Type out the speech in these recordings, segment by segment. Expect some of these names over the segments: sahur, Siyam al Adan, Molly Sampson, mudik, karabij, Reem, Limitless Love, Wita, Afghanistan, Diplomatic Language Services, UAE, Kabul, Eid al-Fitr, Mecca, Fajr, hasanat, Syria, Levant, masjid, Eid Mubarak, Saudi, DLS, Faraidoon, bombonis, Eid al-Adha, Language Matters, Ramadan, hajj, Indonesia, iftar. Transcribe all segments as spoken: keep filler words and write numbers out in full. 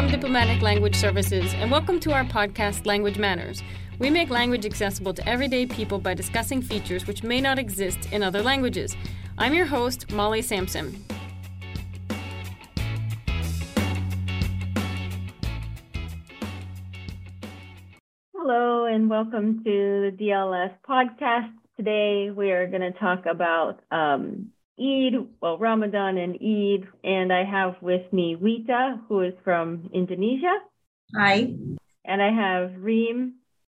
from Diplomatic Language Services, and welcome to our podcast, Language Matters. We make language accessible to everyday people by discussing features which may not exist in other languages. I'm your host, Molly Sampson. Hello, and welcome to the D L S podcast. Today, we are going to talk about um, Eid, well, Ramadan and Eid, and I have with me Wita, who is from Indonesia. Hi. And I have Reem,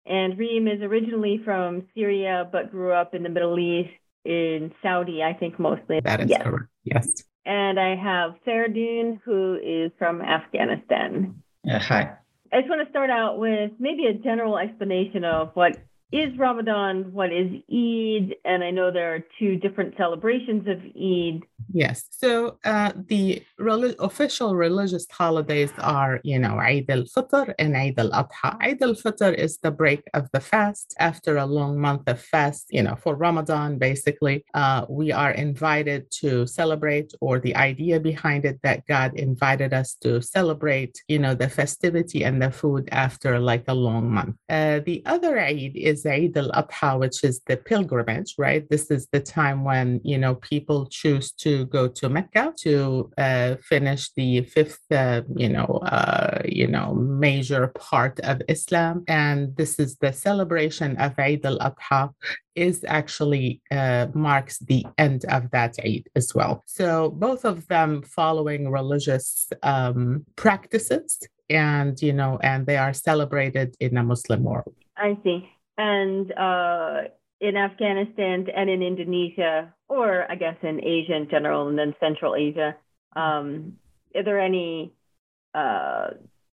and Reem is originally from Syria, but grew up in the Middle East, in Saudi, I think mostly. That is yes. correct, yes. And I have Faraidoon, who is from Afghanistan. Uh, hi. I just want to start out with maybe a general explanation of what is Ramadan, what is Eid, and I know there are two different celebrations of Eid. Yes, so uh, the rel- official religious holidays are, you know, Eid al-Fitr and Eid al-Adha. Eid al-Fitr is the break of the fast after a long month of fast, you know, for Ramadan, basically. Uh, we are invited to celebrate, or the idea behind it that God invited us to celebrate, you know, the festivity and the food after like a long month. Uh, the other Eid is Eid al-Adha, which is the pilgrimage, right? This is the time when, you know, people choose to go to Mecca to uh, finish the fifth, uh, you know, uh, you know, major part of Islam. And this is the celebration of Eid al-Adha is actually uh, marks the end of that Eid as well. So both of them following religious um, practices and, you know, and they are celebrated in a Muslim world. I see. And uh, in Afghanistan and in Indonesia, or I guess in Asia in general, and then Central Asia, um, is there any uh,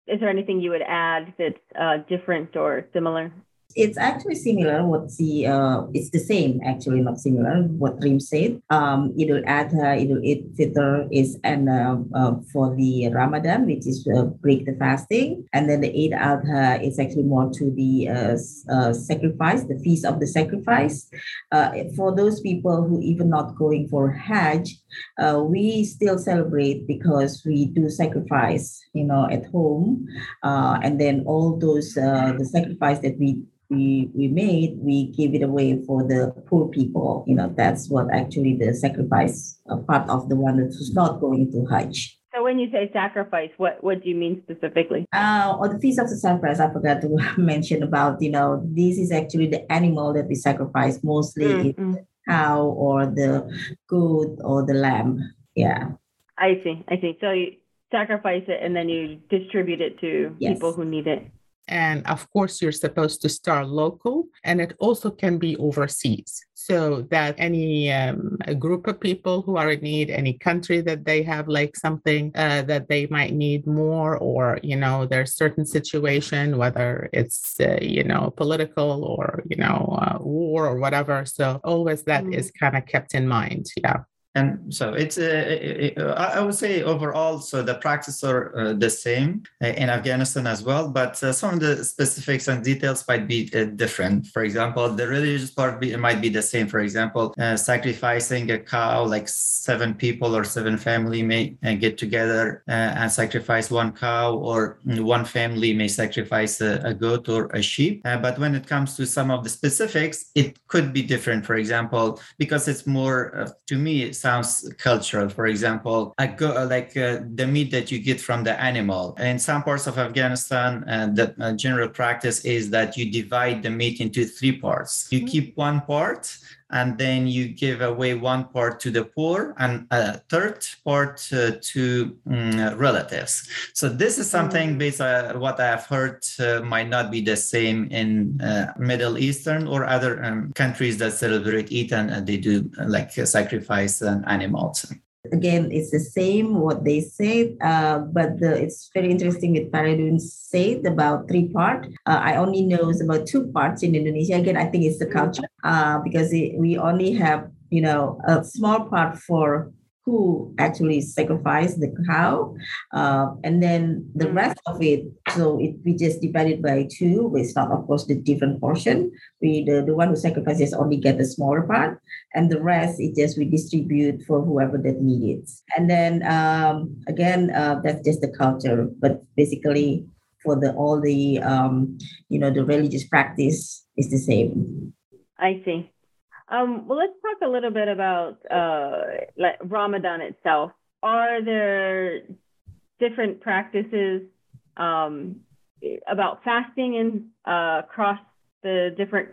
is there anything you would add that's uh, different or similar? It's actually similar. What the uh, it's the same actually, not similar. What Reem said, um, Eid al-Adha, Eid al-Fitr is and uh, uh, for the Ramadan, which is uh, break the fasting, and then the Eid al-Adha is actually more to the uh, uh, sacrifice, the feast of the sacrifice. Uh, for those people who even not going for hajj, uh, we still celebrate because we do sacrifice, you know, at home, uh, and then all those uh, the sacrifice that we We, we made, we give it away for the poor people. You know, that's what actually the sacrifice uh, part of the one who's not going to Hajj. So when you say sacrifice, what, what do you mean specifically? Uh, or the Feast of the Sacrifice, I forgot to mention about, you know, this is actually the animal that we sacrifice mostly, mm-hmm. the cow or the goat or the lamb. Yeah. I see. I see. So you sacrifice it and then you distribute it to yes. people who need it. And of course, you're supposed to start local, and it also can be overseas, so that any um, a group of people who are in need, any country that they have like something uh, that they might need more, or, you know, there's certain situation, whether it's, uh, you know, political or, you know, uh, war or whatever. So always that mm-hmm. is kind of kept in mind. Yeah. And so it's, uh, I would say overall, so the practices are uh, the same in Afghanistan as well, but uh, some of the specifics and details might be uh, different. For example, the religious part be, might be the same. For example, uh, sacrificing a cow, like seven people or seven family may uh, get together uh, and sacrifice one cow, or one family may sacrifice a, a goat or a sheep. Uh, but when it comes to some of the specifics, it could be different. For example, because it's more, uh, to me, it's sounds cultural. For example, I go, like uh, the meat that you get from the animal. In some parts of Afghanistan, uh, the uh, general practice is that you divide the meat into three parts. You keep one part, and then you give away one part to the poor and a third part uh, to um, relatives. So this is something based on what I have heard uh, might not be the same in uh, Middle Eastern or other um, countries that celebrate Eid and uh, they do uh, like uh, sacrifice an animal. Again, it's the same what they said, uh, but the, it's very interesting what Faraidoon said about three parts. Uh, I only know about two parts in Indonesia. Again, I think it's the culture uh, because it, we only have, you know, a small part for who actually sacrificed the cow, uh, and then the rest of it. So it we just divided by two. We start, of course, the different portion. We the, the one who sacrifices only get the smaller part, and the rest it just we distribute for whoever that needs. And then um, again, uh, that's just the culture. But basically, for the all the um, you know the religious practice is the same. I see. Um, well, let's talk a little bit about uh, like Ramadan itself. Are there different practices um, about fasting in, uh, across the different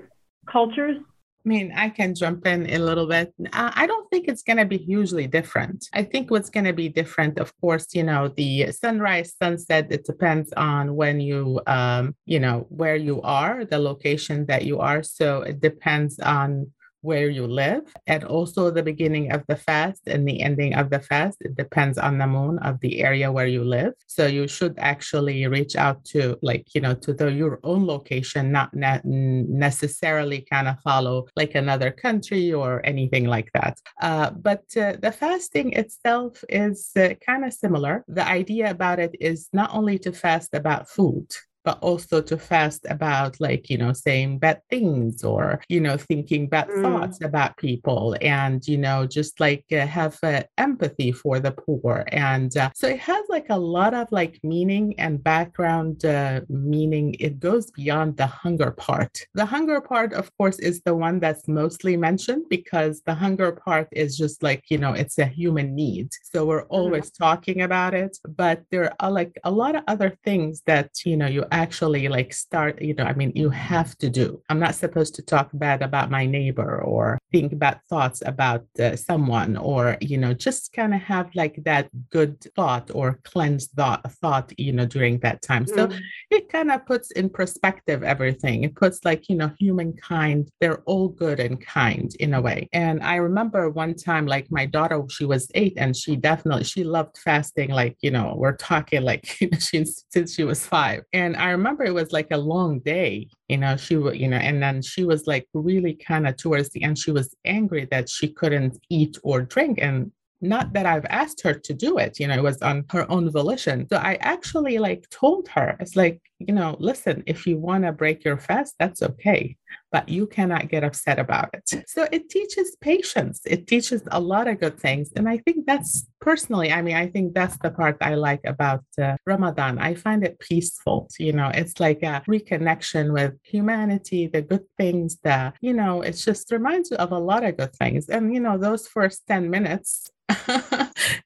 cultures? I mean, I can jump in a little bit. I don't think it's going to be hugely different. I think what's going to be different, of course, you know, the sunrise, sunset, it depends on when you, um, you know, where you are, the location that you are. So it depends on where you live, and also the beginning of the fast and the ending of the fast. It depends on the moon of the area where you live. So you should actually reach out to, like, you know, to the, your own location, not ne- necessarily kind of follow like another country or anything like that. Uh, but uh, the fasting itself is uh, kind of similar. The idea about it is not only to fast about food, but also to fast about, like, you know, saying bad things or, you know, thinking bad mm. thoughts about people, and, you know, just like uh, have uh, empathy for the poor. And uh, so it has like a lot of like meaning and background uh, meaning. It goes beyond the hunger part. The hunger part, of course, is the one that's mostly mentioned, because the hunger part is just like, you know, it's a human need. So we're always mm. talking about it. But there are like a lot of other things that, you know, you actually like start, you know, I mean, you have to do. I'm not supposed to talk bad about my neighbor or think bad thoughts about uh, someone, or, you know, just kind of have like that good thought or cleansed thought, thought, you know, during that time. Mm-hmm. So it kind of puts in perspective everything. It puts like, you know, humankind, they're all good and kind in a way. And I remember one time, like my daughter, she was eight, and she definitely, she loved fasting. Like, you know, we're talking like, you know, she, since she was five. And I remember it was like a long day, you know, she would, you know, and then she was like really kind of towards the end, she was angry that she couldn't eat or drink. And not that I've asked her to do it, you know, it was on her own volition. So I actually like told her, it's like, you know, listen, if you want to break your fast, that's okay, but you cannot get upset about it. So it teaches patience. It teaches a lot of good things. And I think that's personally, I mean, I think that's the part I like about uh, Ramadan. I find it peaceful. You know, it's like a reconnection with humanity, the good things that, you know, it just reminds you of a lot of good things. And, you know, those first ten minutes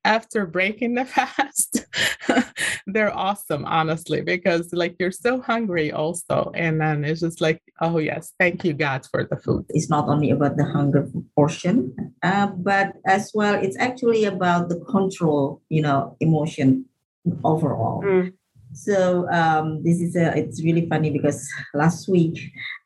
after breaking the fast, they're awesome, honestly, because like you're so hungry also. And then it's just like, oh, yes, thank you, God, for the food. It's not only about the hunger portion, uh, but as well, it's actually about the control, you know, emotion overall. Mm. So um, this is a, it's really funny because last week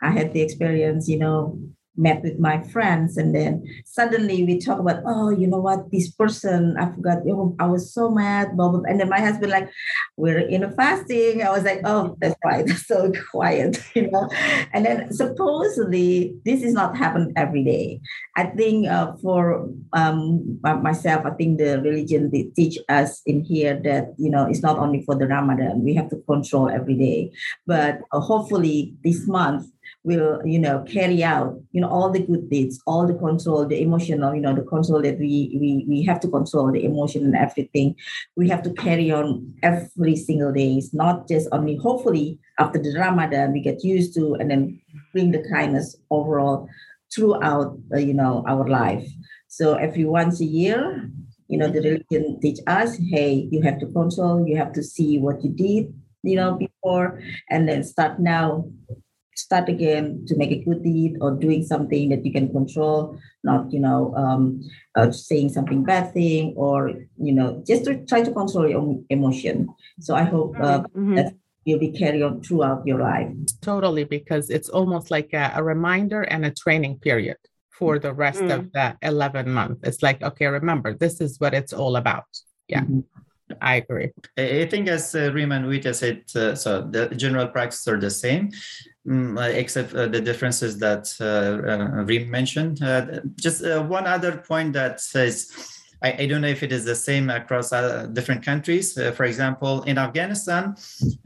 I had the experience, you know, met with my friends, and then suddenly we talk about, oh, you know what, this person, I forgot, oh, I was so mad, blah, blah, blah. And then my husband, like, we're in a fasting. I was like, oh, that's why it's so quiet, you know. And then supposedly this is not happened every day. I think uh, for um, myself, I think the religion, they teach us in here that, you know, it's not only for the Ramadan, we have to control every day. But uh, hopefully this month, will, you know, carry out, you know, all the good deeds, all the control, the emotional, you know, the control that we we we have to control the emotion and everything. We have to carry on every single day. It's not just only, hopefully after the Ramadan we get used to, and then bring the kindness overall throughout, uh, you know, our life. So every once a year, you know, the religion teach us, hey, you have to control, you have to see what you did, you know, before, and then start now. Start again to make a good deed, or doing something that you can control, not, you know, um, uh, saying something bad thing, or, you know, just to try to control your emotion. So I hope uh, mm-hmm. that you'll be carried on throughout your life. Totally, because it's almost like a, a reminder and a training period for the rest mm. of the eleven months. It's like, okay, remember, this is what it's all about. Yeah. Mm-hmm. I agree. I think as uh, Reem and Wita said, uh, so the general practices are the same, um, except uh, the differences that uh, uh, Reem mentioned. Uh, just uh, one other point that says I, I don't know if it is the same across uh, different countries. Uh, for example, in Afghanistan,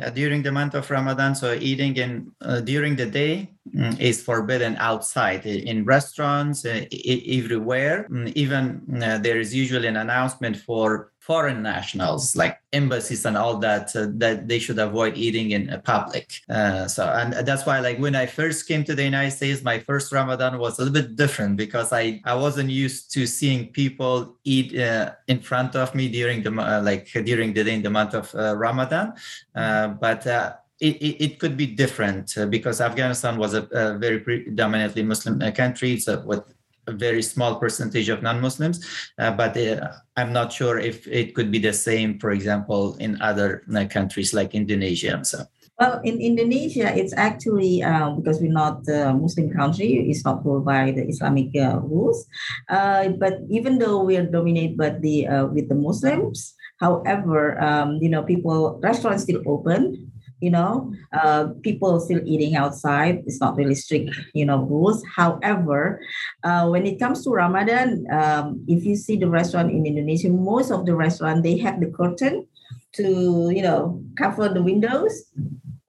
uh, during the month of Ramadan, so eating in uh, during the day um, is forbidden outside in restaurants, uh, I- everywhere. Even uh, there is usually an announcement for foreign nationals, like embassies and all that, uh, that they should avoid eating in public. Uh, so, and that's why, like, when I first came to the United States, my first Ramadan was a little bit different because I, I wasn't used to seeing people eat uh, in front of me during the uh, like during the day in the month of uh, Ramadan, uh, but. Uh, It, it, it could be different uh, because Afghanistan was a, a very predominantly Muslim country, so with a very small percentage of non-Muslims. Uh, but uh, I'm not sure if it could be the same, for example, in other uh, countries like Indonesia. And so. Well, in Indonesia, it's actually uh, because we're not a Muslim country, it's not ruled by the Islamic uh, rules. Uh, but even though we are dominated by the uh, with the Muslims, however, um, you know, people restaurants still open. You know, uh, people still eating outside. It's not really strict, you know, rules. However, uh, when it comes to Ramadan, um, if you see the restaurant in Indonesia, most of the restaurant, they have the curtain to, you know, cover the windows.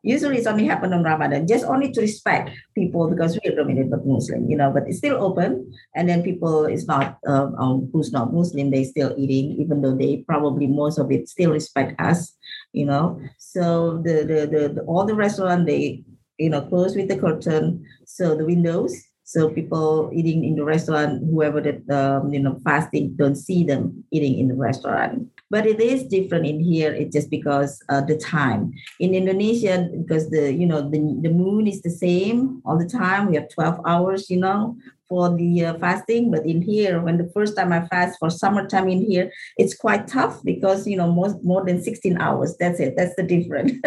Usually it's only happened on Ramadan, just only to respect people because we're dominated by Muslim, you know, but it's still open. And then people is not, um, um, who's not Muslim, they still eating, even though they probably most of it still respect us, you know. So the, the, the, the all the restaurant, they, you know, close with the curtain. So the windows, so people eating in the restaurant, whoever that, um, you know, fasting, don't see them eating in the restaurant. But it is different in here. It's just because uh, the time in Indonesia, because the you know the, the moon is the same all the time. We have twelve hours, you know, for the uh, fasting. But in here, when the first time I fast for summertime in here, it's quite tough because you know most more than sixteen hours. That's it. That's the difference.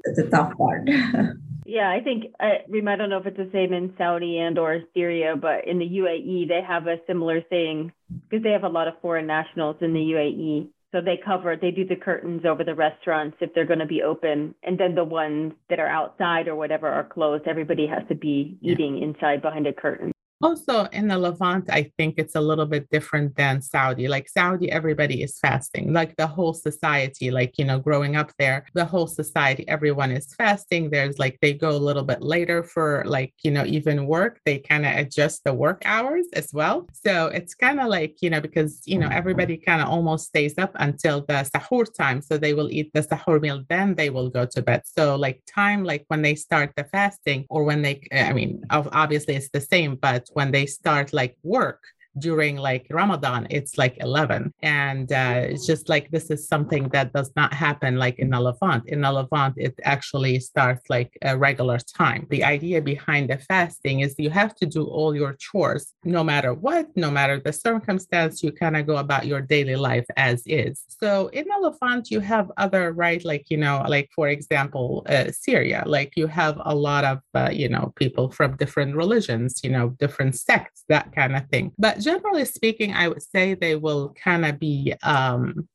That's the tough part. Yeah, I think, uh, Reem, I don't know if it's the same in Saudi and or Syria, but in the U A E, they have a similar thing because they have a lot of foreign nationals in the U A E. So they cover, they do the curtains over the restaurants if they're going to be open. And then the ones that are outside or whatever are closed. Everybody has to be eating inside behind a curtain. Also in the Levant, I think it's a little bit different than Saudi. Like Saudi, everybody is fasting, like the whole society, like, you know, growing up there, the whole society, everyone is fasting. There's like, they go a little bit later for like, you know, even work, they kind of adjust the work hours as well. So it's kind of like, you know, because, you know, everybody kind of almost stays up until the sahur time. So they will eat the sahur meal, then they will go to bed. So like time, like when they start the fasting or when they, I mean, obviously it's the same, but when they start like work during like Ramadan, it's like eleven. And uh, it's just like, this is something that does not happen like in the Levant. In the Levant, it actually starts like a regular time. The idea behind the fasting is you have to do all your chores, no matter what, no matter the circumstance, you kind of go about your daily life as is. So in the Levant, you have other, right? Like, you know, like for example, uh, Syria, like you have a lot of, uh, you know, people from different religions, you know, different sects, that kind of thing. But generally speaking, I would say they will kind of be um,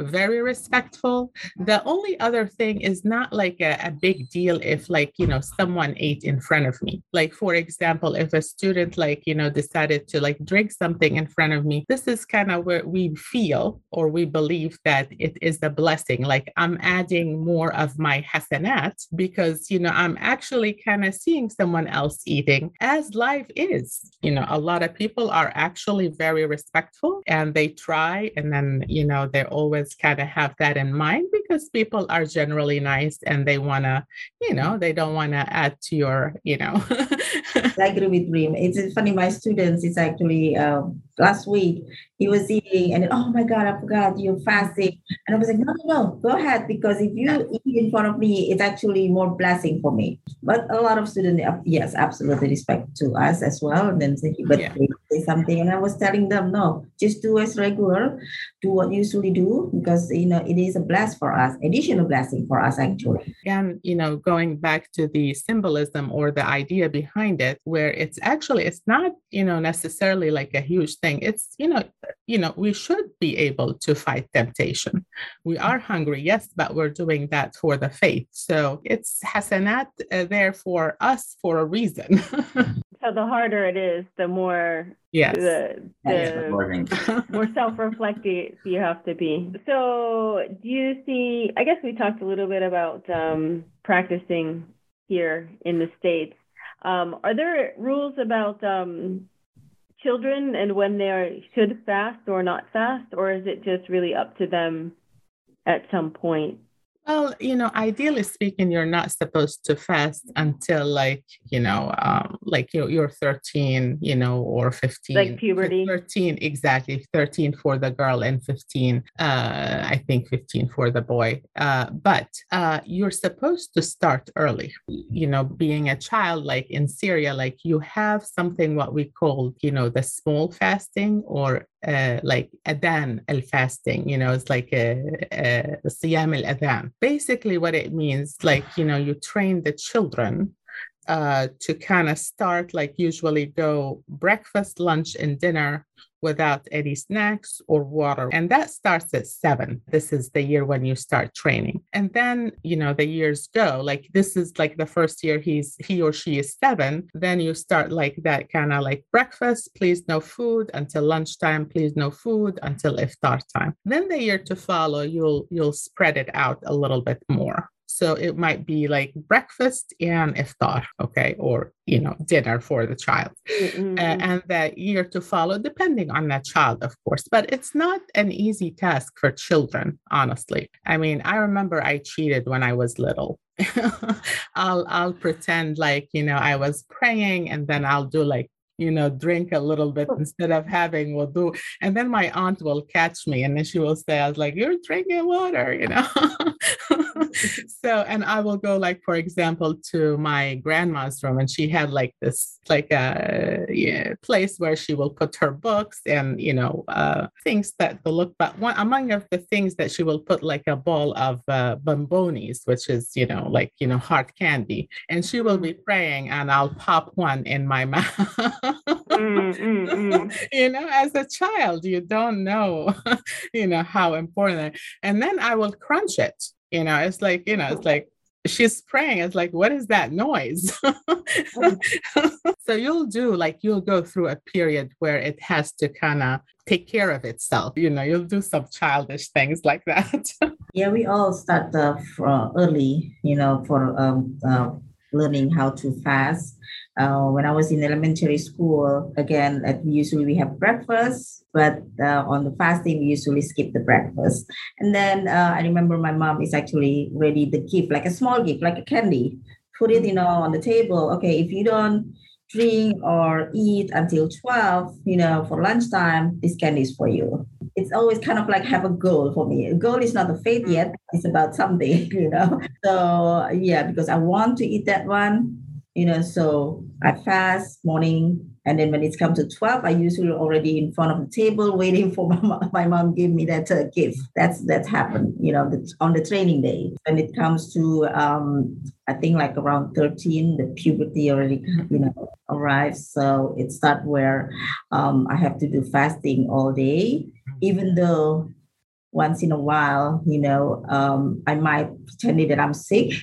very respectful. The only other thing is not like a, a big deal if like, you know, someone ate in front of me. Like, for example, if a student like, you know, decided to like drink something in front of me, this is kind of where we feel or we believe that it is a blessing. Like I'm adding more of my hasanat because, you know, I'm actually kind of seeing someone else eating as life is. You know, a lot of people are actually very respectful and they try, and then, you know, they're always kind of have that in mind because people are generally nice and they want to, you know, they don't want to add to your, you know. I agree with Reem. It's funny, my students, it's actually um, last week, he was eating and, oh my God, I forgot you're fasting. And I was like, no, no, no, go ahead, because if you eat in front of me, it's actually more blessing for me. But a lot of students, yes, absolutely respect to us as well. And then say, but yeah. They say something. And I was telling them, no, just do as regular, do what you usually do, because, you know, it is a bless for us, additional blessing for us, actually. And, you know, going back to the symbolism or the idea behind it, where it's actually, it's not, you know, necessarily like a huge thing. It's, you know, you know, we should be able to fight temptation. We are hungry, yes, but we're doing that for the faith. So it's hasanat uh, there for us for a reason. So the harder it is, the more yes. the, the more self-reflective you have to be. So do you see, I guess we talked a little bit about um, practicing here in the States. Um, are there rules about um, children and when they are, should fast or not fast, or is it just really up to them at some point? Well, you know, ideally speaking, you're not supposed to fast until like, you know, um, like you're, you're thirteen, you know, or fifteen. Like puberty. thirteen, exactly. thirteen for the girl and fifteen, uh, I think fifteen for the boy. Uh, but uh, you're supposed to start early, you know, being a child, like in Syria, like you have something what we call, you know, the small fasting or Uh, like Adan al-fasting, you know, it's like a, a Siyam al Adan. Basically what it means, like, you know, you train the children uh, to kind of start, like usually go breakfast, lunch, and dinner without any snacks or water. And that starts at seven. This is the year when you start training. And then, you know, the years go, like, this is like the first year he's, he or she is seven. Then you start like that kind of like breakfast, please no food until lunchtime, please no food until iftar time. Then the year to follow, you'll, you'll spread it out a little bit more. So it might be like breakfast and iftar, okay, or, you know, dinner for the child. Mm-hmm. Uh, and the year to follow, depending on the child, of course. But it's not an easy task for children, honestly. I mean, I remember I cheated when I was little. I'll I'll pretend like, you know, I was praying, and then I'll do like, you know, drink a little bit instead of having wudu. And then my aunt will catch me and then she will say, I was like, you're drinking water, you know. So, and I will go like, for example, to my grandma's room, and she had like this, like a yeah, place where she will put her books and, you know, uh, things that will look, but one among of the things that she will put like a bowl of uh, bombonis, which is, you know, like, you know, hard candy. And she will be praying and I'll pop one in my mouth. mm, mm, mm. You know, as a child, you don't know, you know, how important. And then I will crunch it. You know, it's like, you know, it's like she's praying. It's like, what is that noise? So you'll do like, you'll go through a period where it has to kind of take care of itself. You know, you'll do some childish things like that. Yeah, we all start uh, from early, you know, for um, uh, learning how to fast. Uh, when I was in elementary school, again, usually we have breakfast, but uh, on the fasting, we usually skip the breakfast. And then uh, I remember my mom is actually ready the gift, like a small gift, like a candy, put it, you know, on the table. Okay, if you don't drink or eat until twelve, you know, for lunchtime, this candy is for you. It's always kind of like have a goal for me. A goal is not a faith yet. It's about something, you know. So, yeah, because I want to eat that one. You know, so I fast morning, and then when it's come to twelve, I usually already in front of the table waiting for my mom. My mom gave me that uh, gift. That's that's happened, you know, the, on the training day. When it comes to, um, I think like around thirteen, the puberty already, you know, arrives. So it starts where um, I have to do fasting all day, even though once in a while, you know, um, I might pretend that I'm sick.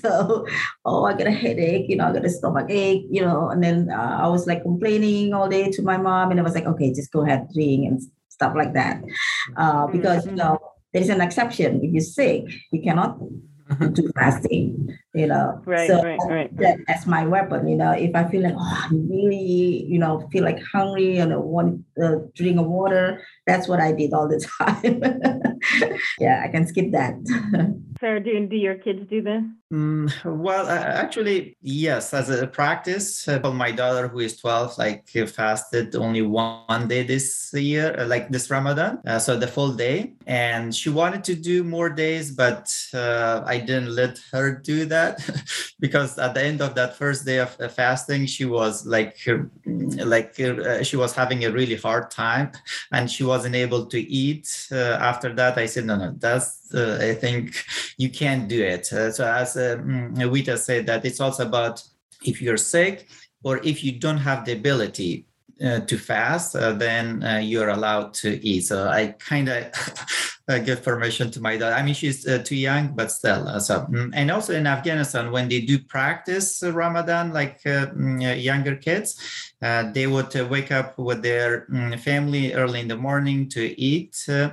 So, oh, I got a headache, you know, I got a stomach ache, you know, and then uh, I was like complaining all day to my mom, and I was like, okay, just go ahead, drink and stuff like that. Uh, because, you know, there is an exception. If you're sick, you cannot do fasting, you know. Right, so right, right. That, that's my weapon, you know. If I feel like, oh, I really, you know, feel like hungry and I want a drink of water, that's what I did all the time. Yeah, I can skip that. Faraidoon, do your kids do this? Mm, well, uh, actually, yes, as a practice. Uh, my daughter, who is twelve, like fasted only one, one day this year, uh, like this Ramadan, uh, so the full day. And she wanted to do more days, but uh, I didn't let her do that because at the end of that first day of uh, fasting, she was like, like uh, she was having a really hard time, and she wasn't able to eat. Uh, after that, I said, no, no, that's. Uh, I think you can't do it. Uh, so as uh, Wita said, that it's also about if you're sick or if you don't have the ability uh, to fast, uh, then uh, you're allowed to eat. So I kind of uh, give permission to my daughter. I mean, she's uh, too young, but still. Uh, so, and also in Afghanistan, when they do practice Ramadan, like uh, younger kids, uh, they would uh, wake up with their um, family early in the morning to eat, uh,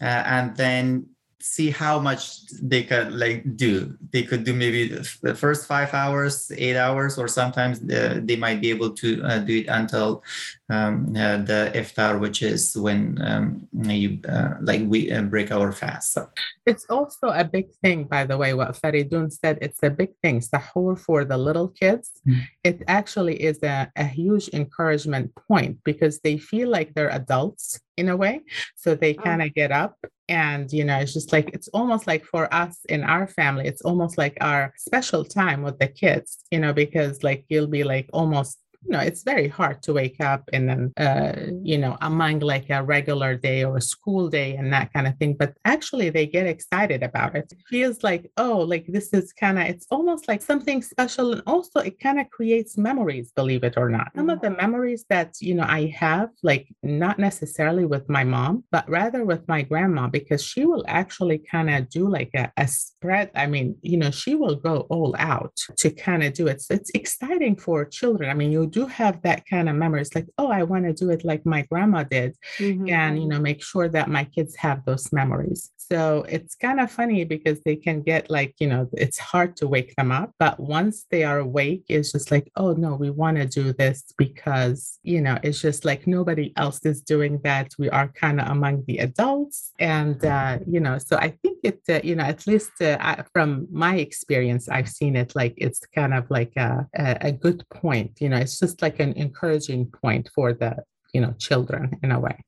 uh, and then see how much they could like do. They could do maybe the first five hours, eight hours, or sometimes uh, they might be able to uh, do it until um, uh, the iftar, which is when um, you uh, like we uh, break our fast. So. It's also a big thing, by the way, what Faraidoon said, it's a big thing, sahur for the little kids. Mm-hmm. It actually is a, a huge encouragement point because they feel like they're adults in a way. So they kind of oh. get up and, you know, it's just like, it's almost like for us in our family, it's almost like our special time with the kids, you know, because like, you'll be like almost, you know, it's very hard to wake up and then, uh, you know, among like a regular day or a school day and that kind of thing. But actually they get excited about it. It feels like, oh, like this is kind of, it's almost like something special. And also it kind of creates memories, believe it or not. Some of the memories that, you know, I have, like not necessarily with my mom, but rather with my grandma, because she will actually kind of do like a, a spread. I mean, you know, she will go all out to kind of do it. So it's exciting for children. I mean, you do have that kind of memory. It's like, oh, I want to do it like my grandma did, mm-hmm. and, you know, make sure that my kids have those memories. So it's kind of funny because they can get like, you know, it's hard to wake them up, but once they are awake, it's just like, oh no, we want to do this because, you know, it's just like nobody else is doing that. We are kind of among the adults. And, uh, you know, so I think it, uh, you know, at least uh, I, from my experience, I've seen it like, it's kind of like a, a, a good point, you know, it's just like an encouraging point for the, you know, children in a way.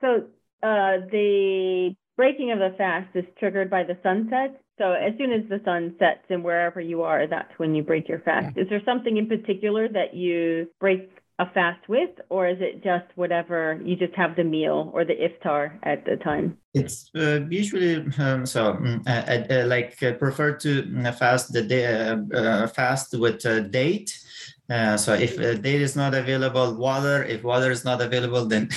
So uh, the breaking of the fast is triggered by the sunset. So as soon as the sun sets and wherever you are, that's when you break your fast. Yeah. Is there something in particular that you break a fast with, or is it just whatever, you just have the meal or the iftar at the time? It's uh, usually um, so I, I, I like I prefer to fast the day uh, fast with a date. Uh, so if a date is not available, water. If water is not available, then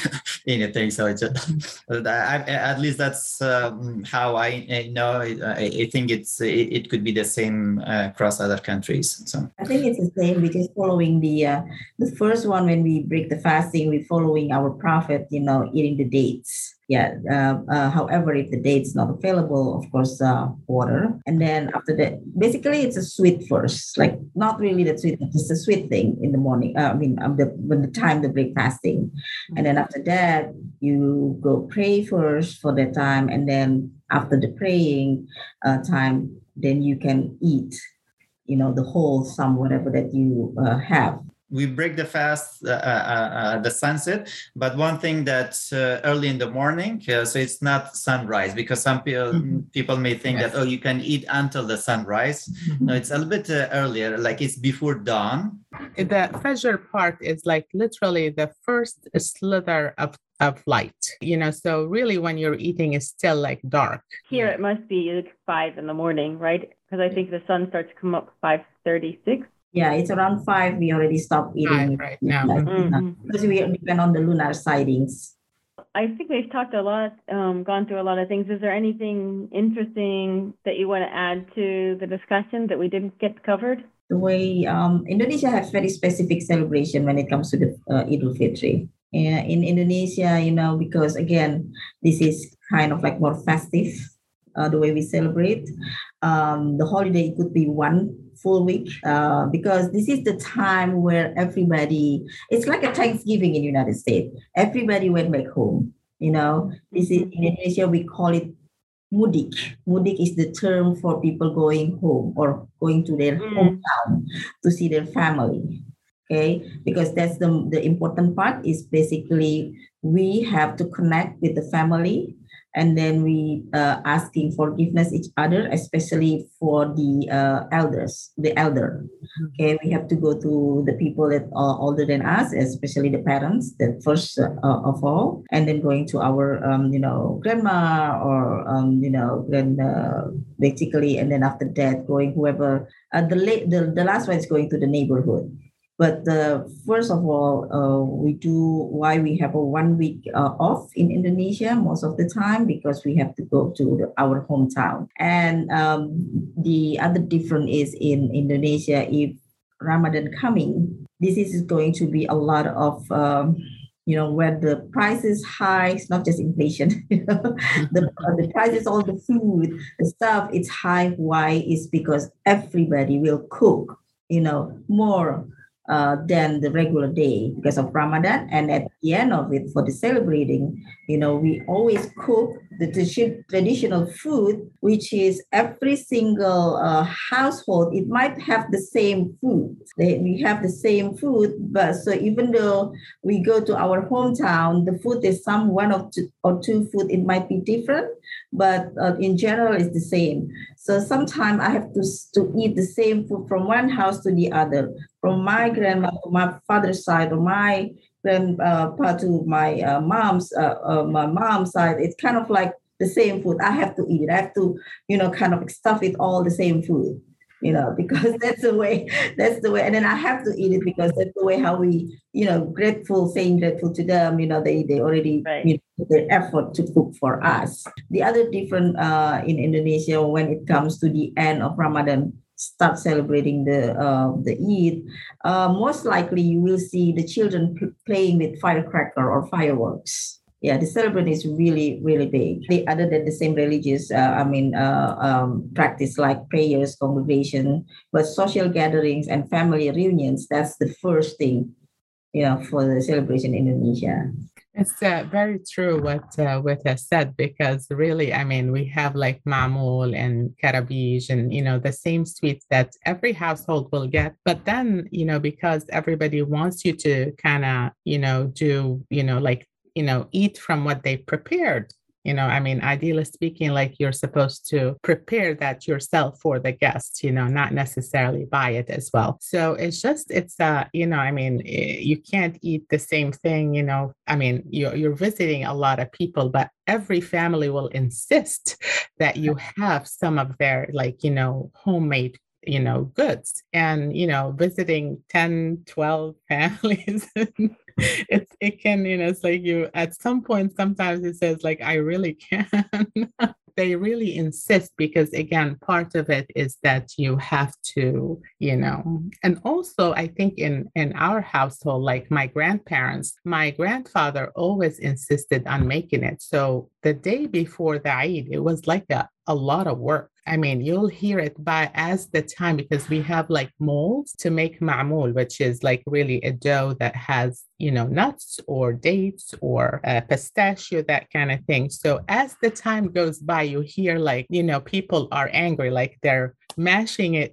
anything. So it's just, I, at least that's um, how I, I know. I, I think it's it, it could be the same uh, across other countries. So I think it's the same because following the uh, the first one when we break the fasting, we're following our prophet. You know, eating the dates. Yeah. Uh, uh, however, if the date's not available, of course, uh, water. And then after that, basically, it's a sweet first, like not really that sweet, but just a sweet thing in the morning. Uh, I mean, um, the, when the time the break fasting, and then after that, you go pray first for that time, and then after the praying uh, time, then you can eat, you know, the whole some whatever that you uh, have. We break the fast, uh, uh, uh, the sunset, but one thing that's uh, early in the morning, uh, so it's not sunrise, because some people mm-hmm. people may think yes. that, oh, you can eat until the sunrise. Mm-hmm. No, it's a little bit uh, earlier, like it's before dawn. The Fajr part is like literally the first slither of of light, you know, so really when you're eating it's still like dark. Here it must be like five in the morning, right? Because I think the sun starts to come up five thirty-six. Yeah, it's around five. We already stopped eating right now mm-hmm. because we depend on the lunar sightings. I think we've talked a lot, um, gone through a lot of things. Is there anything interesting that you want to add to the discussion that we didn't get covered? The way um, Indonesia has very specific celebration when it comes to the uh, Eid al-Fitr. Uh, in Indonesia, you know, because again, this is kind of like more festive, uh, the way we celebrate. Um, the holiday could be one full week uh, because this is the time where everybody, it's like a Thanksgiving in the United States. Everybody went back home, you know. This is, in Indonesia, we call it mudik. Mudik is the term for people going home or going to their mm. hometown to see their family, okay? Because that's the, the important part is basically we have to connect with the family. And then we uh, asking forgiveness each other, especially for the uh, elders, the elder. Okay, we have to go to the people that are older than us, especially the parents, the first uh, of all, and then going to our, um, you know, grandma or, um, you know, grand, uh, basically, and then after that, going whoever, uh, the, la- the the last one is going to the neighborhood. But the, first of all, uh, we do why we have a one week uh, off in Indonesia most of the time, because we have to go to the, our hometown. And um, the other difference is in Indonesia, if Ramadan coming, this is going to be a lot of, um, you know, where the price is high, it's not just inflation, you know, the, the prices, all the food, the stuff, it's high. Why? It's because everybody will cook, you know, more Uh, than the regular day because of Ramadan. And at the end of it, for the celebrating, you know, we always cook the t- traditional food, which is every single uh, household, it might have the same food. They, we have the same food, but so even though we go to our hometown, the food is some one of two, or two food, it might be different, but uh, in general, it's the same. So sometimes I have to, to eat the same food from one house to the other, from my grandma to my father's side, or my grandpa to my uh, mom's uh, uh, my mom's side. It's kind of like the same food. I have to eat it. I have to, you know, kind of stuff it all the same food, you know, because that's the way, that's the way. And then I have to eat it because that's the way how we, you know, grateful, saying grateful to them, you know, they, they already right. you know, put their effort to cook for us. The other difference uh, in Indonesia, when it comes to the end of Ramadan, start celebrating the uh, the Eid, uh, most likely you will see the children p- playing with firecracker or fireworks. Yeah, the celebration is really, really big. They, other than the same religious, uh, I mean, uh, um, practice like prayers, congregation, but social gatherings and family reunions, that's the first thing, you know, for the celebration in Indonesia. It's uh, very true what uh, Wita said, because really, I mean, we have like ma'amoul and karabij and, you know, the same sweets that every household will get. But then, you know, because everybody wants you to kind of, you know, do, you know, like, you know, eat from what they prepared. You know, I mean, ideally speaking, like you're supposed to prepare that yourself for the guests, you know, not necessarily buy it as well. So it's just, it's, uh, you know, I mean, you can't eat the same thing, you know, I mean, you're, you're visiting a lot of people, but every family will insist that you have some of their, like, you know, homemade you know, goods. And, you know, visiting ten, twelve families, it's, it can, you know, it's like you, at some point, sometimes it says like, I really can. They really insist because, again, part of it is that you have to, you know, and also I think in, in our household, like my grandparents, my grandfather always insisted on making it. So the day before the Eid, it was like a, a lot of work. I mean, you'll hear it by as the time, because we have like molds to make ma'amoul, which is like really a dough that has, you know, nuts or dates or uh, pistachio, that kind of thing. So as the time goes by, you hear like, you know, people are angry, like they're mashing it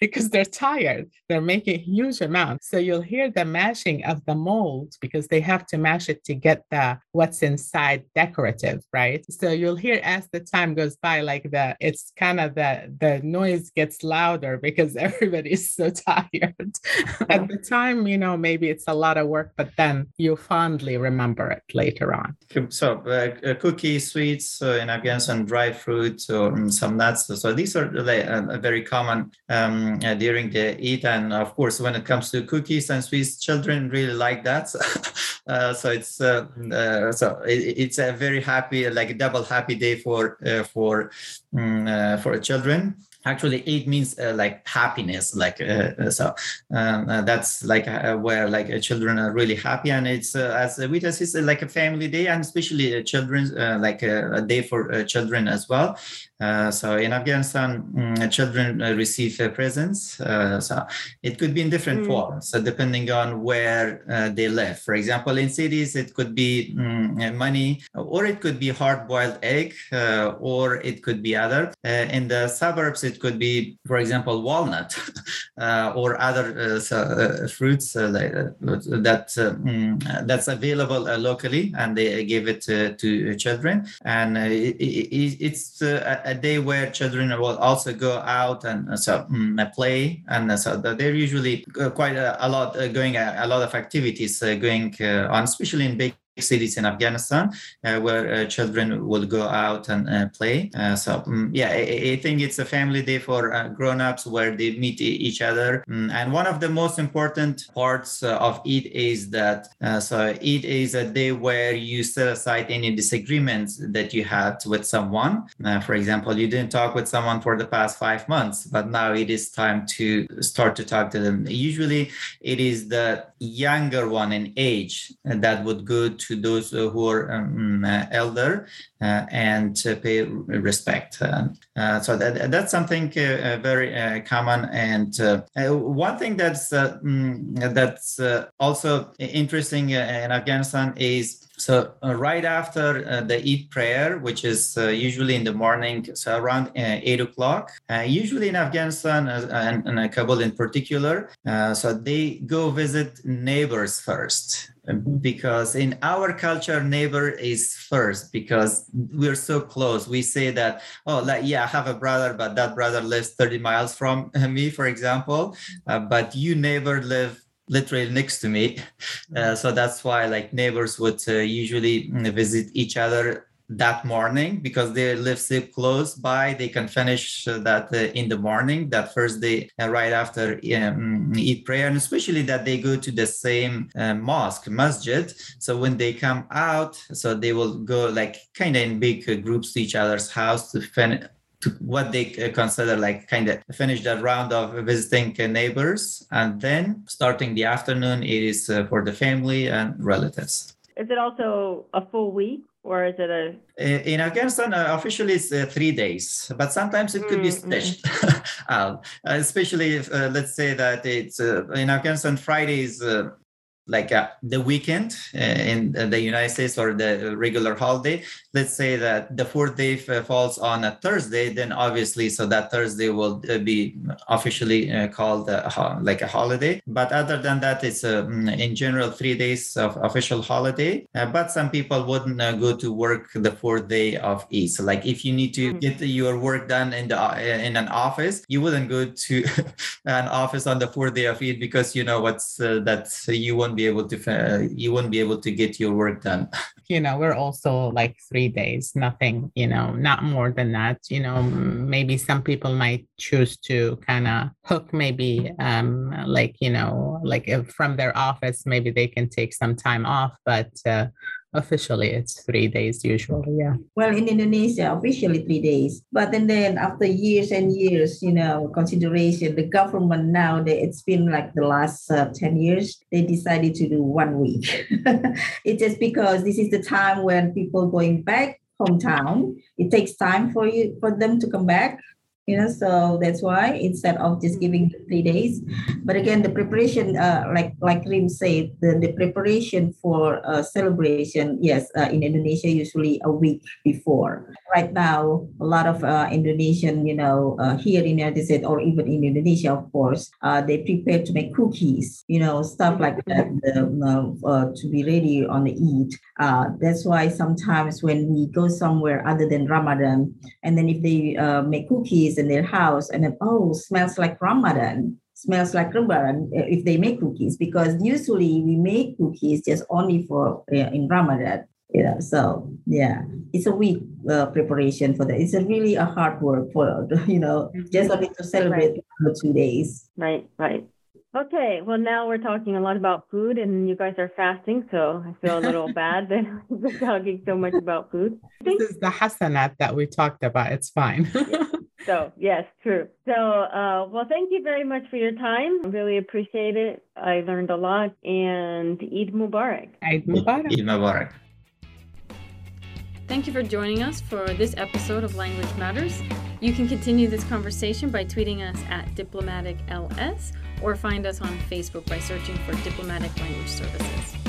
because they're tired. They're making huge amounts. So you'll hear the mashing of the mold because they have to mash it to get the what's inside decorative, right? So you'll hear as the time goes by, like the it's kind of the the noise gets louder because everybody's so tired. At the time, you know, maybe it's a lot of work, but then you fondly remember it later on. So uh, cookies, sweets, uh, and again some dried fruits or um, some nuts. So these are Uh, very common um, uh, during the Eid, and of course, when it comes to cookies and sweets, children really like that. uh, so it's uh, uh, so it, it's a very happy, like a double happy day for uh, for um, uh, for children. Actually, Eid means uh, like happiness, like uh, so um, uh, that's like uh, where like uh, children are really happy, and it's uh, as we just it's uh, like a family day, and especially uh, children's uh, like uh, a day for uh, children as well. Uh, so in Afghanistan, um, children uh, receive uh, presents. Uh, so it could be in different mm. forms, so depending on where uh, they live. For example, in cities, it could be um, money, or it could be hard-boiled egg, uh, or it could be other. Uh, in the suburbs, it could be, for example, walnut uh, or other uh, so, uh, fruits uh, that uh, that's available uh, locally, and they give it uh, to children. And uh, it, it, it's uh, a day where children will also go out and so um, play, and so they're usually quite a, a lot uh, going a, a lot of activities uh, going uh, on, especially in big cities in Afghanistan uh, where uh, children will go out and uh, play. Uh, so um, yeah, I, I think it's a family day for uh, grown-ups where they meet each other. Um, and one of the most important parts uh, of Eid is that, uh, so Eid is a day where you set aside any disagreements that you had with someone. Uh, for example, you didn't talk with someone for the past five months, but now it is time to start to talk to them. Usually it is the younger one in age that would go to to those who are um, uh, elder uh, and uh, pay respect. Uh, uh, so that, that's something uh, very uh, common. And uh, one thing that's uh, that's uh, also interesting in Afghanistan is, so uh, right after uh, the Eid prayer, which is uh, usually in the morning, so around uh, eight o'clock, uh, usually in Afghanistan uh, and, and Kabul in particular, uh, so they go visit neighbors first, because in our culture, neighbor is first because we're so close. We say that, oh, like, yeah, I have a brother, but that brother lives thirty miles from me, for example, uh, but you neighbor live literally next to me. Uh, so that's why like neighbors would uh, usually visit each other that morning because they live so close by. They can finish that uh, in the morning, that first day uh, right after um, Eid prayer, and especially that they go to the same uh, mosque, masjid. So when they come out, so they will go like kind of in big uh, groups to each other's house to finish to what they consider like kind of finish that round of visiting neighbors. And then starting the afternoon, it is uh, for the family and relatives. Is it also a full week? Or is it a... In Afghanistan, uh, officially it's uh, three days, but sometimes it could be stitched mm-hmm. out. Uh, especially if, uh, let's say that it's uh, in Afghanistan, Friday is uh, like uh, the weekend uh, in the United States or the regular holiday. Let's say that the fourth day f- falls on a Thursday, then obviously, so that Thursday will uh, be officially uh, called uh, ho- like a holiday. But other than that, it's uh, in general three days of official holiday. Uh, but some people wouldn't uh, go to work the fourth day of Eid. So like if you need to get your work done in the uh, in an office, you wouldn't go to an office on the fourth day of Eid because you know what's uh, that you won't be able to uh, you won't be able to get your work done. You know, we're also like three days, nothing, you know, not more than that. You know, maybe some people might choose to kind of hook maybe um like, you know, like if from their office maybe they can take some time off, but uh, officially it's three days usually. Yeah, well, in Indonesia officially three days, but then, then after years and years, you know, consideration, the government now, they, it's been like the last uh, ten years, they decided to do one week. It's just because this is the time when people going back hometown, it takes time for you for them to come back. You know, so that's why instead of just giving three days, but again, the preparation, uh, like like Reem said, the, the preparation for uh, celebration, yes, uh, in Indonesia, usually a week before. Right now, a lot of uh, Indonesian, you know, uh, here in the United States or even in Indonesia, of course, uh, they prepare to make cookies, you know, stuff like that, the, uh, to be ready on the Eid. Uh, that's why sometimes when we go somewhere other than Ramadan, and then if they uh, make cookies in their house, and then, oh, smells like Ramadan, smells like Ramadan, if they make cookies, because usually we make cookies just only for uh, in Ramadan, you know. So yeah, it's a week uh, preparation for that. It's a really a hard work for, you know, just only to celebrate for two days. Right, right. Okay, well, now we're talking a lot about food, and you guys are fasting, so I feel a little bad that we're talking so much about food. This is the hasanat that we talked about. It's fine. Yeah. So, yes, true. So, uh, well, thank you very much for your time. I really appreciate it. I learned a lot. And Eid Mubarak. Eid Mubarak. Eid Mubarak. Thank you for joining us for this episode of Language Matters. You can continue this conversation by tweeting us at Diplomatic L S or find us on Facebook by searching for Diplomatic Language Services.